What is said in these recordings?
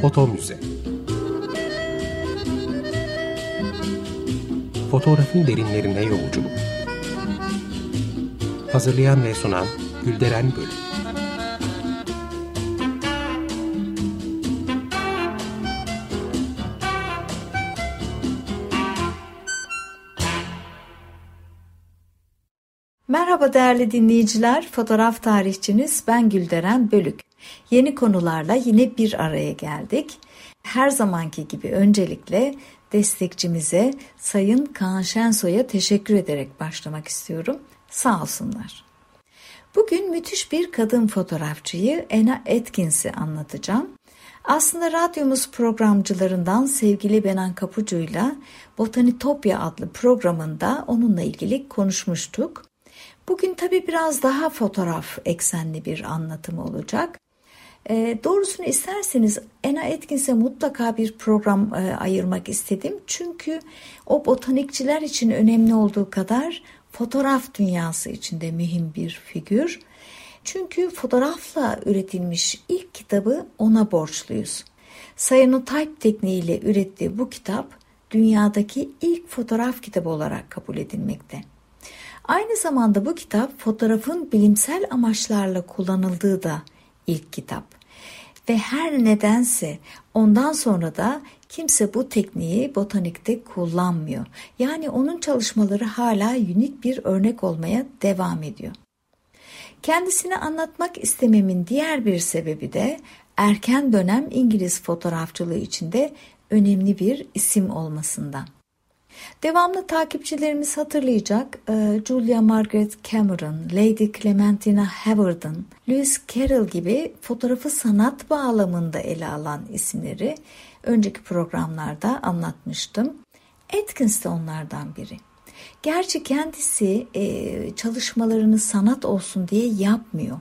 Foto müze. Fotoğrafın derinlerine yolculuk. Hazırlayan ve sunan Gülderen Bölük. Merhaba değerli dinleyiciler, fotoğraf tarihçiniz ben Gülderen Bölük. Yeni konularla yine bir araya geldik. Her zamanki gibi öncelikle destekçimize Sayın Kaan Şensoy'a teşekkür ederek başlamak istiyorum. Sağ olsunlar. Bugün müthiş bir kadın fotoğrafçıyı Ena Etkins'i anlatacağım. Aslında radyomuz programcılarından sevgili Benan Kapucu'yla Botanitopia adlı programında onunla ilgili konuşmuştuk. Bugün tabii biraz daha fotoğraf eksenli bir anlatım olacak. Doğrusunu isterseniz Anna Atkins'e mutlaka bir program ayırmak istedim. Çünkü o botanikçiler için önemli olduğu kadar fotoğraf dünyası için de mühim bir figür. Çünkü fotoğrafla üretilmiş ilk kitabı ona borçluyuz. Cyanotype tekniğiyle ürettiği bu kitap dünyadaki ilk fotoğraf kitabı olarak kabul edilmekte. Aynı zamanda bu kitap fotoğrafın bilimsel amaçlarla kullanıldığı da ilk kitap. Ve her nedense ondan sonra da kimse bu tekniği botanikte kullanmıyor. Yani onun çalışmaları hala unik bir örnek olmaya devam ediyor. Kendisini anlatmak istememin diğer bir sebebi de erken dönem İngiliz fotoğrafçılığı içinde önemli bir isim olmasından. Devamlı takipçilerimiz hatırlayacak Julia Margaret Cameron, Lady Clementina Haverton, Lewis Carroll gibi fotoğrafı sanat bağlamında ele alan isimleri önceki programlarda anlatmıştım. Atkins de onlardan biri. Gerçi kendisi çalışmalarını sanat olsun diye yapmıyor.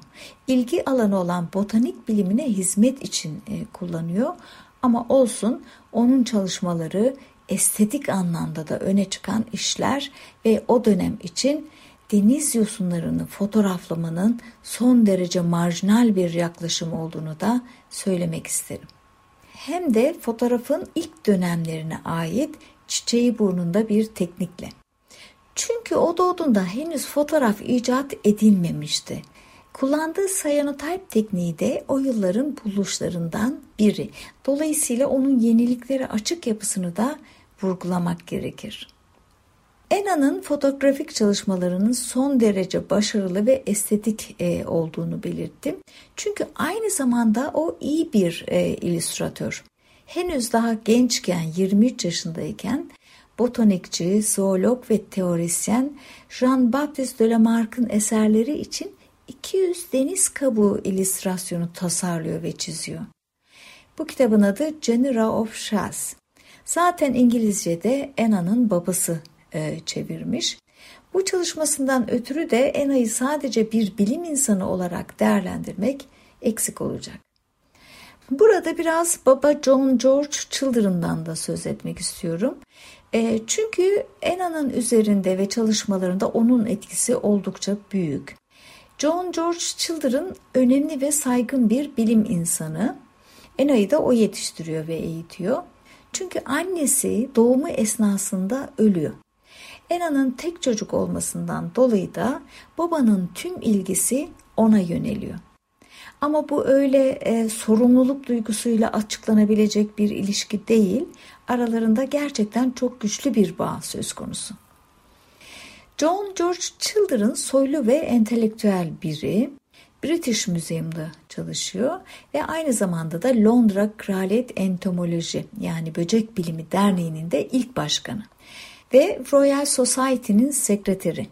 İlgi alanı olan botanik bilimine hizmet için kullanıyor ama olsun onun çalışmaları estetik anlamda da öne çıkan işler ve o dönem için deniz yosunlarını fotoğraflamanın son derece marjinal bir yaklaşım olduğunu da söylemek isterim. Hem de fotoğrafın ilk dönemlerine ait çiçeği burnunda bir teknikle. Çünkü o doğduğunda henüz fotoğraf icat edilmemişti. Kullandığı cyanotype tekniği de o yılların buluşlarından biri. Dolayısıyla onun yeniliklere açık yapısını da vurgulamak gerekir. Ena'nın fotoğrafik çalışmalarının son derece başarılı ve estetik olduğunu belirttim. Çünkü aynı zamanda o iyi bir illüstratör. Henüz daha gençken 23 yaşındayken botanikçi, zoolog ve teorisyen Jean-Baptiste de Lamarck'ın eserleri için 200 deniz kabuğu illüstrasyonu tasarlıyor ve çiziyor. Bu kitabın adı Genera of Shells. Zaten İngilizce'de Ena'nın babası çevirmiş. Bu çalışmasından ötürü de Ena'yı sadece bir bilim insanı olarak değerlendirmek eksik olacak. Burada biraz baba John George Children'dan da söz etmek istiyorum. Çünkü Ena'nın üzerinde ve çalışmalarında onun etkisi oldukça büyük. John George Children önemli ve saygın bir bilim insanı. Ena'yı da o yetiştiriyor ve eğitiyor. Çünkü annesi doğumu esnasında ölüyor. Ena'nın tek çocuk olmasından dolayı da babanın tüm ilgisi ona yöneliyor. Ama bu öyle sorumluluk duygusuyla açıklanabilecek bir ilişki değil. Aralarında gerçekten çok güçlü bir bağ söz konusu. John George Children soylu ve entelektüel biri. British Museum'da çalışıyor ve aynı zamanda da Londra Kraliyet Entomoloji yani Böcek Bilimi Derneği'nin de ilk başkanı ve Royal Society'nin sekreteri.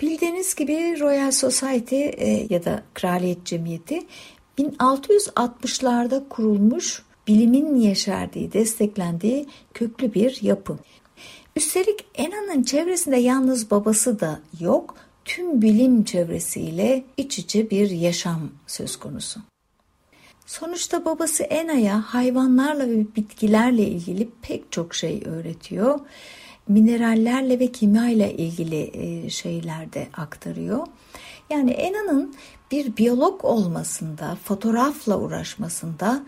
Bildiğiniz gibi Royal Society ya da Kraliyet Cemiyeti 1660'larda kurulmuş, bilimin yeşerdiği, desteklendiği köklü bir yapı. Üstelik Ena'nın çevresinde yalnız babası da yok, tüm bilim çevresiyle iç içe bir yaşam söz konusu. Sonuçta babası Ena'ya hayvanlarla ve bitkilerle ilgili pek çok şey öğretiyor. Minerallerle ve kimyayla ilgili şeyler de aktarıyor. Yani Ena'nın bir biyolog olmasında, fotoğrafla uğraşmasında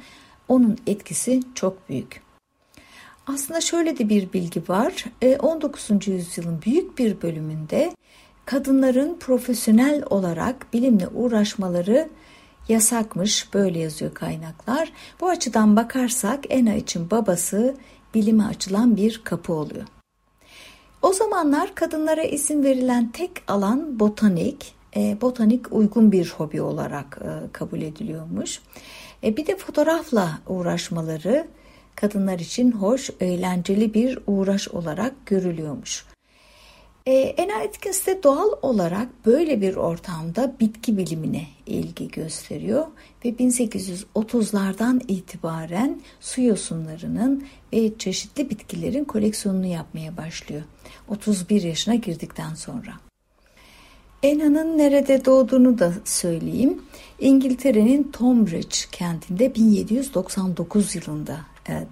onun etkisi çok büyük. Aslında şöyle de bir bilgi var. 19. yüzyılın büyük bir bölümünde kadınların profesyonel olarak bilimle uğraşmaları yasakmış, böyle yazıyor kaynaklar. Bu açıdan bakarsak Ena için babası bilime açılan bir kapı oluyor. O zamanlar kadınlara izin verilen tek alan botanik. Botanik uygun bir hobi olarak kabul ediliyormuş. Bir de fotoğrafla uğraşmaları kadınlar için hoş, eğlenceli bir uğraş olarak görülüyormuş. Anna Atkins de doğal olarak böyle bir ortamda bitki bilimine ilgi gösteriyor ve 1830'lardan itibaren su yosunlarının ve çeşitli bitkilerin koleksiyonunu yapmaya başlıyor 31 yaşına girdikten sonra. Anna'nın nerede doğduğunu da söyleyeyim. İngiltere'nin Tonbridge kentinde 1799 yılında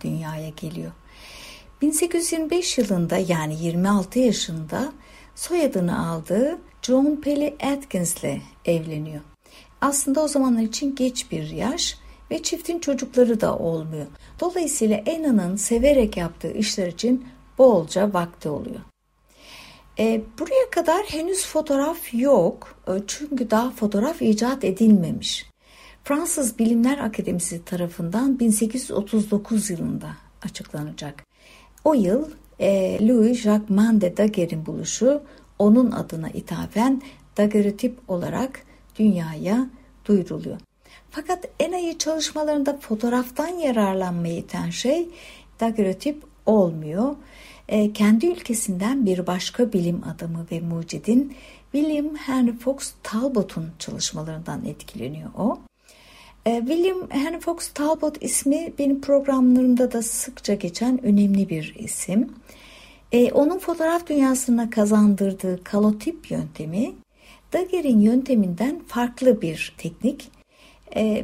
dünyaya geliyor. 1825 yılında, yani 26 yaşında soyadını aldığı John Pelle Atkins'le evleniyor. Aslında o zamanlar için geç bir yaş ve çiftin çocukları da olmuyor. Dolayısıyla Anna'nın severek yaptığı işler için bolca vakti oluyor. Buraya kadar henüz fotoğraf yok, çünkü daha fotoğraf icat edilmemiş. Fransız Bilimler Akademisi tarafından 1839 yılında açıklanacak. O yıl Louis-Jacques de Daguerre'in buluşu onun adına ithafen Daguerrotip olarak dünyaya duyuruluyor. Fakat Ena'yı çalışmalarında fotoğraftan yararlanmayı iten şey Daguerrotip olmuyor. Kendi ülkesinden bir başka bilim adamı ve mucidin William Henry Fox Talbot'un çalışmalarından etkileniyor o. William Henry Fox Talbot ismi benim programlarımda da sıkça geçen önemli bir isim. Onun fotoğraf dünyasına kazandırdığı kalotip yöntemi Daguerre'in yönteminden farklı bir teknik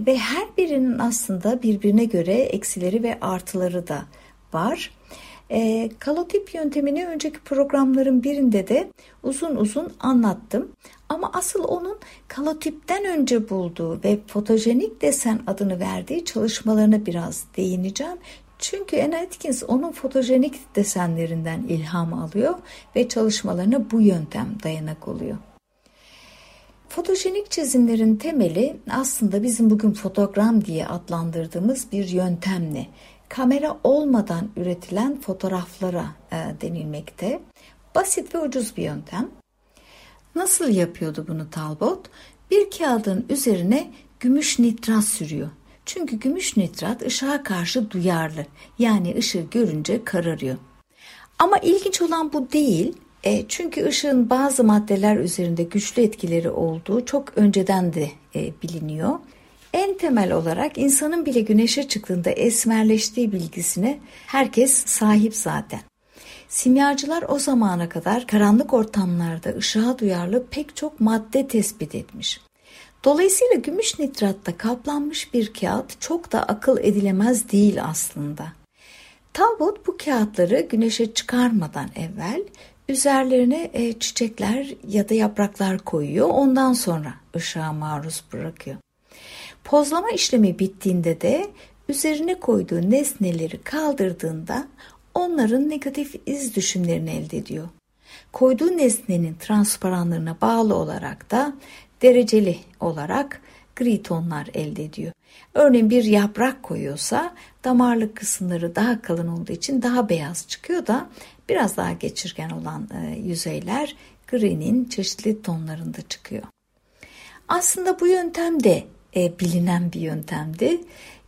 ve her birinin aslında birbirine göre eksileri ve artıları da var. Kalotip yöntemini önceki programların birinde de uzun uzun anlattım. Ama asıl onun kalotipten önce bulduğu ve fotojenik desen adını verdiği çalışmalarına biraz değineceğim. Çünkü Anna Atkins onun fotojenik desenlerinden ilham alıyor ve çalışmalarına bu yöntem dayanak oluyor. Fotojenik çizimlerin temeli aslında bizim bugün fotogram diye adlandırdığımız bir yöntemle kamera olmadan üretilen fotoğraflara denilmekte. Basit ve ucuz bir yöntem. Nasıl yapıyordu bunu Talbot? Bir kağıdın üzerine gümüş nitrat sürüyor. Çünkü gümüş nitrat ışığa karşı duyarlı. Yani ışığı görünce kararıyor. Ama ilginç olan bu değil. Çünkü ışığın bazı maddeler üzerinde güçlü etkileri olduğu çok önceden de biliniyor. En temel olarak insanın bile güneşe çıktığında esmerleştiği bilgisine herkes sahip zaten. Simyacılar o zamana kadar karanlık ortamlarda ışığa duyarlı pek çok madde tespit etmiş. Dolayısıyla gümüş nitratta kaplanmış bir kağıt çok da akıl edilemez değil aslında. Talbot bu kağıtları güneşe çıkarmadan evvel üzerlerine çiçekler ya da yapraklar koyuyor, ondan sonra ışığa maruz bırakıyor. Pozlama işlemi bittiğinde de üzerine koyduğu nesneleri kaldırdığında onların negatif iz düşümlerini elde ediyor. Koyduğu nesnenin transparanlarına bağlı olarak da dereceli olarak gri tonlar elde ediyor. Örneğin bir yaprak koyuyorsa damarlık kısımları daha kalın olduğu için daha beyaz çıkıyor da biraz daha geçirgen olan yüzeyler gri'nin çeşitli tonlarında çıkıyor. Aslında bu yöntem de bilinen bir yöntemdi.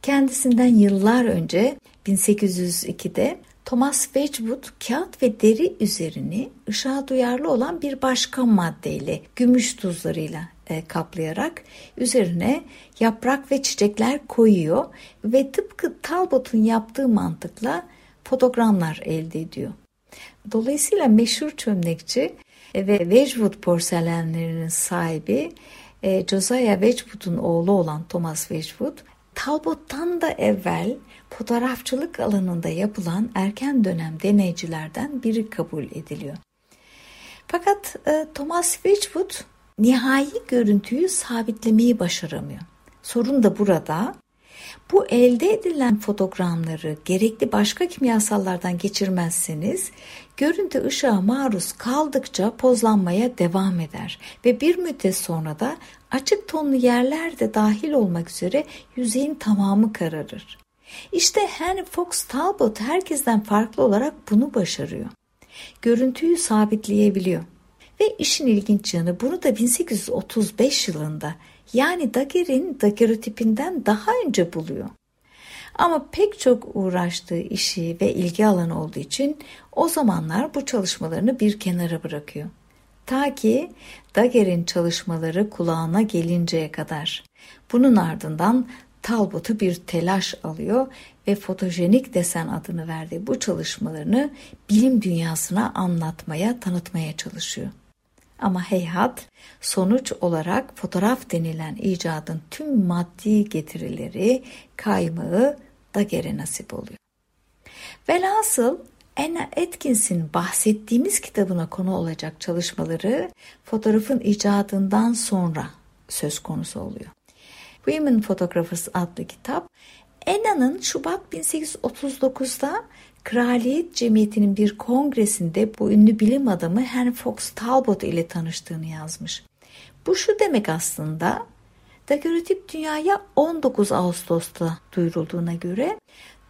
Kendisinden yıllar önce 1802'de Thomas Wedgwood kağıt ve deri üzerini ışığa duyarlı olan bir başka maddeyle, gümüş tuzlarıyla kaplayarak üzerine yaprak ve çiçekler koyuyor ve tıpkı Talbot'un yaptığı mantıkla fotogramlar elde ediyor. Dolayısıyla meşhur çömlekçi ve Wedgwood porselenlerinin sahibi Josiah Wedgwood'un oğlu olan Thomas Wedgwood, Talbot'tan da evvel fotoğrafçılık alanında yapılan erken dönem deneycilerden biri kabul ediliyor. Fakat Thomas Wedgwood nihai görüntüyü sabitlemeyi başaramıyor. Sorun da burada. Bu elde edilen fotogramları gerekli başka kimyasallardan geçirmezseniz görüntü ışığa maruz kaldıkça pozlanmaya devam eder ve bir müddet sonra da açık tonlu yerler de dahil olmak üzere yüzeyin tamamı kararır. İşte Henry Fox Talbot herkesten farklı olarak bunu başarıyor. Görüntüyü sabitleyebiliyor. Ve işin ilginç yanı bunu da 1835 yılında yani Daguerre'in daguerrotipinden daha önce buluyor. Ama pek çok uğraştığı işi ve ilgi alanı olduğu için o zamanlar bu çalışmalarını bir kenara bırakıyor. Ta ki Daguerre'in çalışmaları kulağına gelinceye kadar. Bunun ardından Talbot'u bir telaş alıyor ve fotojenik desen adını verdiği bu çalışmalarını bilim dünyasına anlatmaya, tanıtmaya çalışıyor. Ama heyhat, sonuç olarak fotoğraf denilen icadın tüm maddi getirileri, kaymağı Daguerre'e nasip oluyor. Velhasıl Anna Atkins'in bahsettiğimiz kitabına konu olacak çalışmaları fotoğrafın icadından sonra söz konusu oluyor. Women Photographers adlı kitap, Anna'nın Şubat 1839'da Kraliyet Cemiyeti'nin bir kongresinde bu ünlü bilim adamı Henry Fox Talbot ile tanıştığını yazmış. Bu şu demek aslında, daguerrotip dünyaya 19 Ağustos'ta duyurulduğuna göre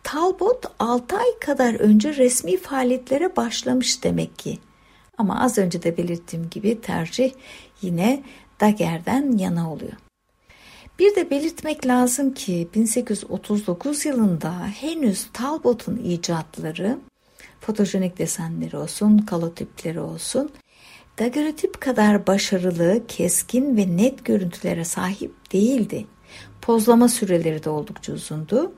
Talbot 6 ay kadar önce resmi faaliyetlere başlamış demek ki. Ama az önce de belirttiğim gibi tercih yine Daguerre'den yana oluyor. Bir de belirtmek lazım ki 1839 yılında henüz Talbot'un icatları, fotojenik desenleri olsun, kalotipleri olsun, daguerrotip kadar başarılı, keskin ve net görüntülere sahip değildi. Pozlama süreleri de oldukça uzundu.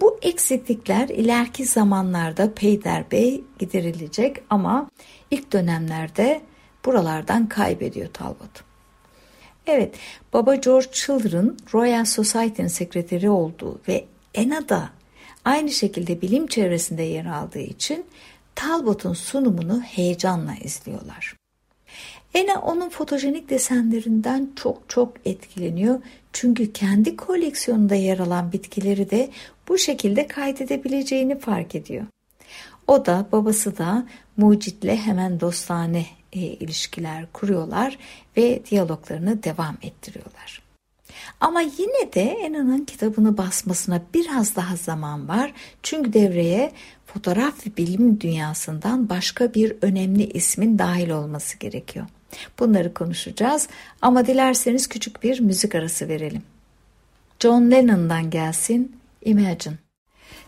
Bu eksiklikler ileriki zamanlarda peyderbey giderilecek ama ilk dönemlerde buralardan kaybediyor Talbot. Evet, baba George Children, Royal Society'nin sekreteri olduğu ve Ena da aynı şekilde bilim çevresinde yer aldığı için Talbot'un sunumunu heyecanla izliyorlar. Ena onun fotojenik desenlerinden çok etkileniyor. Çünkü kendi koleksiyonunda yer alan bitkileri de bu şekilde kaydedebileceğini fark ediyor. O da babası da mucitle hemen dostane ilişkiler kuruyorlar ve diyaloglarını devam ettiriyorlar. Ama yine de Ena'nın kitabını basmasına biraz daha zaman var. Çünkü devreye fotoğraf ve bilim dünyasından başka bir önemli ismin dahil olması gerekiyor. Bunları konuşacağız ama dilerseniz küçük bir müzik arası verelim. John Lennon'dan gelsin Imagine.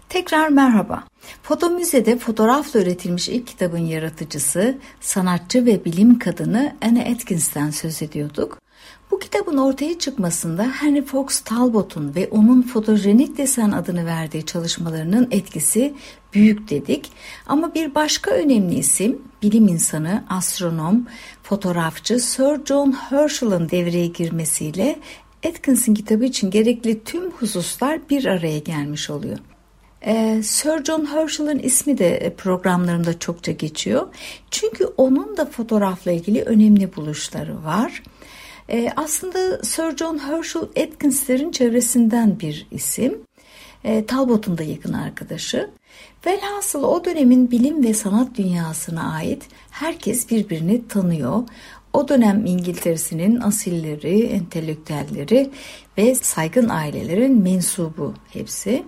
Tekrar merhaba. Foto Müze'de fotoğrafla üretilmiş ilk kitabın yaratıcısı, sanatçı ve bilim kadını Anna Atkins'ten söz ediyorduk. Bu kitabın ortaya çıkmasında Henry Fox Talbot'un ve onun fotojenik desen adını verdiği çalışmalarının etkisi büyük dedik. Ama bir başka önemli isim, bilim insanı, astronom, fotoğrafçı Sir John Herschel'ın devreye girmesiyle Atkins'in kitabı için gerekli tüm hususlar bir araya gelmiş oluyor. Sir John Herschel'ın ismi de programlarımda çokça geçiyor. Çünkü onun da fotoğrafla ilgili önemli buluşları var. Aslında Sir John Herschel Atkins'lerin çevresinden bir isim. Talbot'un da yakın arkadaşı. Velhasıl o dönemin bilim ve sanat dünyasına ait herkes birbirini tanıyor. O dönem İngiltere'sinin asilleri, entelektüelleri ve saygın ailelerin mensubu hepsi.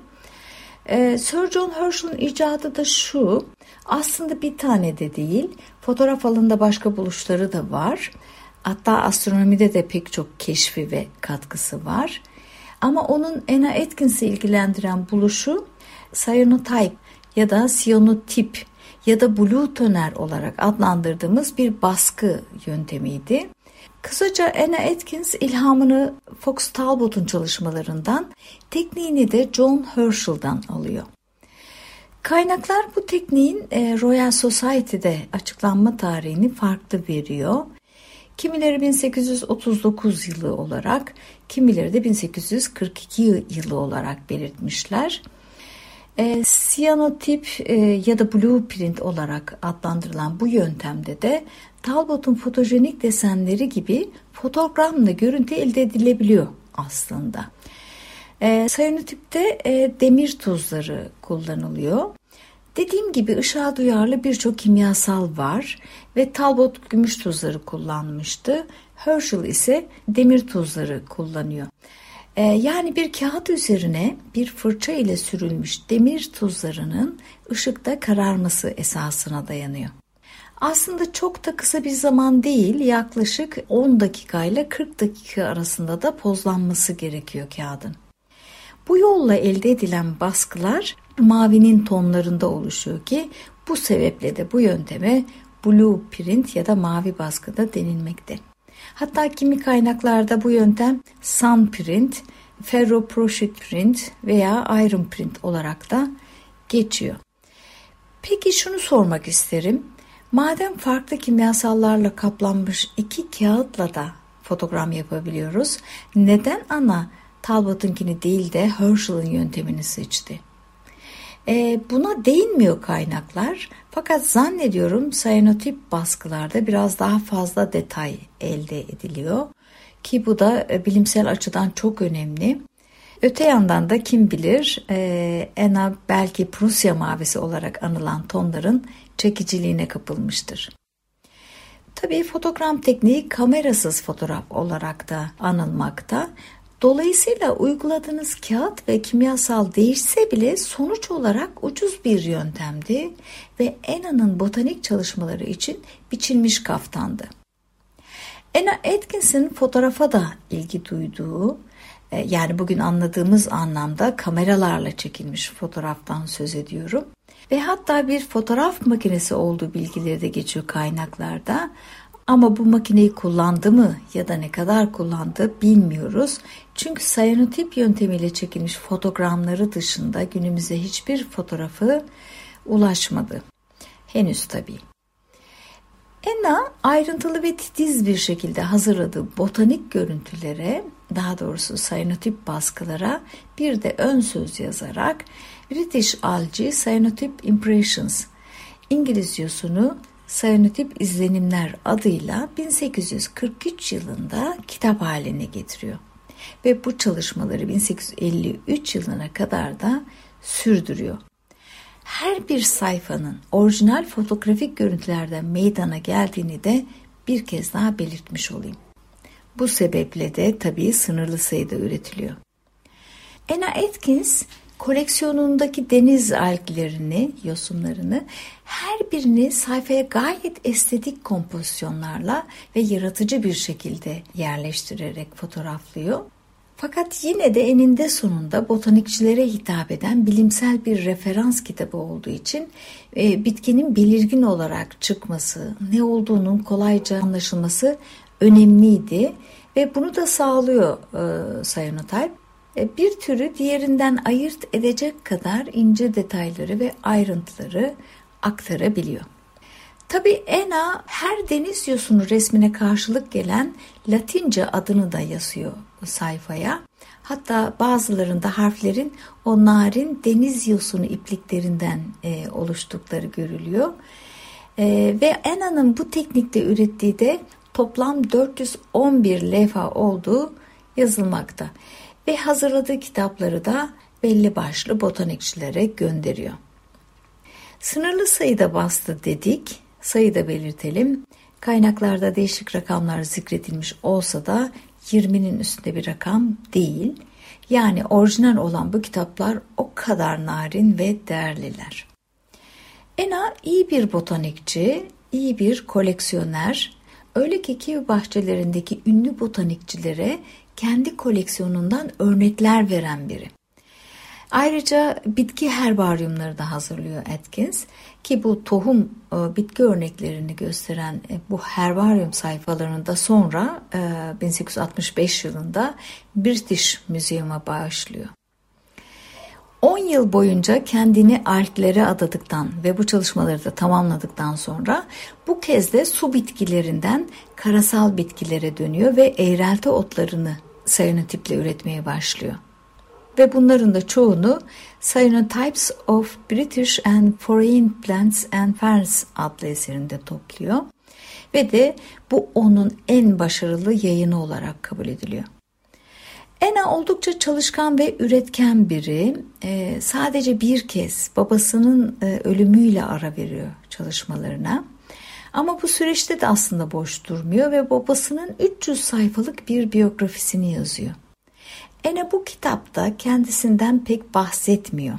Sir John Herschel'ın icadı da şu, aslında bir tane de değil, fotoğraf alanında başka buluşları da var. Hatta astronomide de pek çok keşfi ve katkısı var. Ama onun Anna Atkins'i ilgilendiren buluşu cyanotype ya da cyanotyp ya da blue toner olarak adlandırdığımız bir baskı yöntemiydi. Kısaca Anna Atkins ilhamını Fox Talbot'un çalışmalarından, tekniğini de John Herschel'dan alıyor. Kaynaklar bu tekniğin Royal Society'de açıklanma tarihini farklı veriyor. Kimileri 1839 yılı olarak, kimileri de 1842 yılı olarak belirtmişler. Siyanotip ya da blueprint olarak adlandırılan bu yöntemde de Talbot'un fotojenik desenleri gibi fotogramla görüntü elde edilebiliyor aslında. Cyanotypte demir tuzları kullanılıyor. Dediğim gibi ışığa duyarlı birçok kimyasal var ve Talbot gümüş tuzları kullanmıştı. Herschel ise demir tuzları kullanıyor. Yani bir kağıt üzerine bir fırça ile sürülmüş demir tuzlarının ışıkta kararması esasına dayanıyor. Aslında çok da kısa bir zaman değil, yaklaşık 10 dakika ile 40 dakika arasında da pozlanması gerekiyor kağıdın. Bu yolla elde edilen baskılar mavinin tonlarında oluşuyor ki bu sebeple de bu yönteme blueprint ya da mavi baskıda denilmekte. Hatta kimi kaynaklarda bu yöntem sunprint, ferroproşit print veya iron print olarak da geçiyor. Peki şunu sormak isterim. Madem farklı kimyasallarla kaplanmış iki kağıtla da fotogram yapabiliyoruz, neden Anna Talbot'unkini değil de Herschel'in yöntemini seçti? Buna değinmiyor kaynaklar, fakat zannediyorum cyanotyp baskılarda biraz daha fazla detay elde ediliyor ki bu da bilimsel açıdan çok önemli. Öte yandan da kim bilir Ena belki Prusya mavisi olarak anılan tonların çekiciliğine kapılmıştır. Tabii fotogram tekniği kamerasız fotoğraf olarak da anılmakta. Dolayısıyla uyguladığınız kağıt ve kimyasal değişse bile sonuç olarak ucuz bir yöntemdi ve Ena'nın botanik çalışmaları için biçilmiş kaftandı. Ena Atkins'in fotoğrafa da ilgi duyduğu, yani bugün anladığımız anlamda kameralarla çekilmiş fotoğraftan söz ediyorum. Ve hatta bir fotoğraf makinesi olduğu bilgileri de geçiyor kaynaklarda. Ama bu makineyi kullandı mı ya da ne kadar kullandı bilmiyoruz. Çünkü cyanotyp yöntemiyle çekilmiş fotogramları dışında günümüze hiçbir fotoğrafı ulaşmadı. Henüz tabii. Ena ayrıntılı ve titiz bir şekilde hazırladığı botanik görüntülere, daha doğrusu cyanotyp baskılara bir de ön söz yazarak British Algae Cyanotype Impressions, İngilizcesini Cyanotyp izlenimler adıyla 1843 yılında kitap haline getiriyor. Ve bu çalışmaları 1853 yılına kadar da sürdürüyor. Her bir sayfanın orijinal fotoğrafik görüntülerden meydana geldiğini de bir kez daha belirtmiş olayım. Bu sebeple de tabii sınırlı sayıda üretiliyor. Ena Etkins koleksiyonundaki deniz alglerini, yosunlarını her birini sayfaya gayet estetik kompozisyonlarla ve yaratıcı bir şekilde yerleştirerek fotoğraflıyor. Fakat yine de eninde sonunda botanikçilere hitap eden bilimsel bir referans kitabı olduğu için bitkinin belirgin olarak çıkması, ne olduğunun kolayca anlaşılması önemliydi ve bunu da sağlıyor cyanotype. Bir türü diğerinden ayırt edecek kadar ince detayları ve ayrıntıları aktarabiliyor. Tabii Ena her deniz yosunu resmine karşılık gelen Latince adını da yazıyor sayfaya. Hatta bazılarında harflerin o narin deniz yosunu ipliklerinden oluştukları görülüyor. Ve Ena'nın bu teknikle ürettiği de toplam 411 levha olduğu yazılmakta. Ve hazırladığı kitapları da belli başlı botanikçilere gönderiyor. Sınırlı sayıda bastı dedik, sayı da belirtelim. Kaynaklarda değişik rakamlar zikredilmiş olsa da 20'nin üstünde bir rakam değil. Yani orijinal olan bu kitaplar o kadar narin ve değerliler. Ena iyi bir botanikçi, iyi bir koleksiyoner. Öyle ki Kew bahçelerindeki ünlü botanikçilere kendi koleksiyonundan örnekler veren biri. Ayrıca bitki herbaryumları da hazırlıyor Atkins ki bu tohum bitki örneklerini gösteren bu herbaryum sayfalarını da sonra 1865 yılında British Museum'a bağışlıyor. 10 yıl boyunca kendini alglere adadıktan ve bu çalışmaları da tamamladıktan sonra bu kez de su bitkilerinden karasal bitkilere dönüyor ve eğrelti otlarını cyanotyple üretmeye başlıyor. ve bunların da çoğunu Types of British and Foreign Plants and Ferns adlı eserinde topluyor ve de bu onun en başarılı yayını olarak kabul ediliyor. Ena oldukça çalışkan ve üretken biri. Sadece bir kez babasının ölümüyle ara veriyor çalışmalarına. Ama bu süreçte de aslında boş durmuyor ve babasının 300 sayfalık bir biyografisini yazıyor. Ena bu kitapta kendisinden pek bahsetmiyor.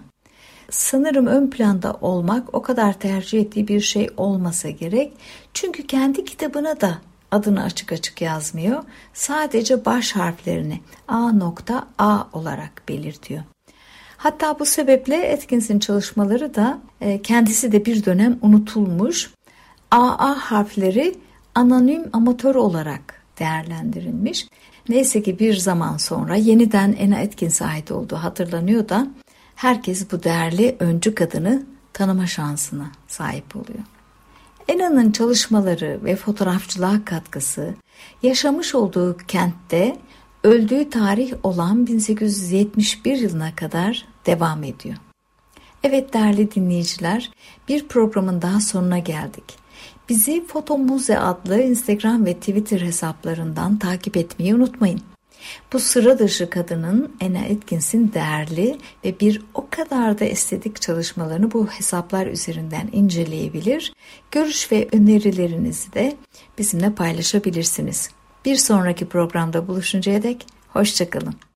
Sanırım ön planda olmak o kadar tercih ettiği bir şey olmasa gerek. Çünkü kendi kitabına da adını açık açık yazmıyor. Sadece baş harflerini A.A olarak belirtiyor. Hatta bu sebeple Etkins'in çalışmaları da kendisi de bir dönem unutulmuş. A.A harfleri anonim amatör olarak değerlendirilmiş. Neyse ki bir zaman sonra yeniden Ena Etkins'e ait olduğu hatırlanıyor da herkes bu değerli öncü kadını tanıma şansına sahip oluyor. Ena'nın çalışmaları ve fotoğrafçılığa katkısı yaşamış olduğu kentte öldüğü tarih olan 1871 yılına kadar devam ediyor. Evet değerli dinleyiciler, bir programın daha sonuna geldik. Bizi Fotomuze adlı Instagram ve Twitter hesaplarından takip etmeyi unutmayın. Bu sıra dışı kadının Ena Etkins'in değerli ve bir o kadar da estetik çalışmalarını bu hesaplar üzerinden inceleyebilir. Görüş ve önerilerinizi de bizimle paylaşabilirsiniz. Bir sonraki programda buluşuncaya dek hoşça kalın.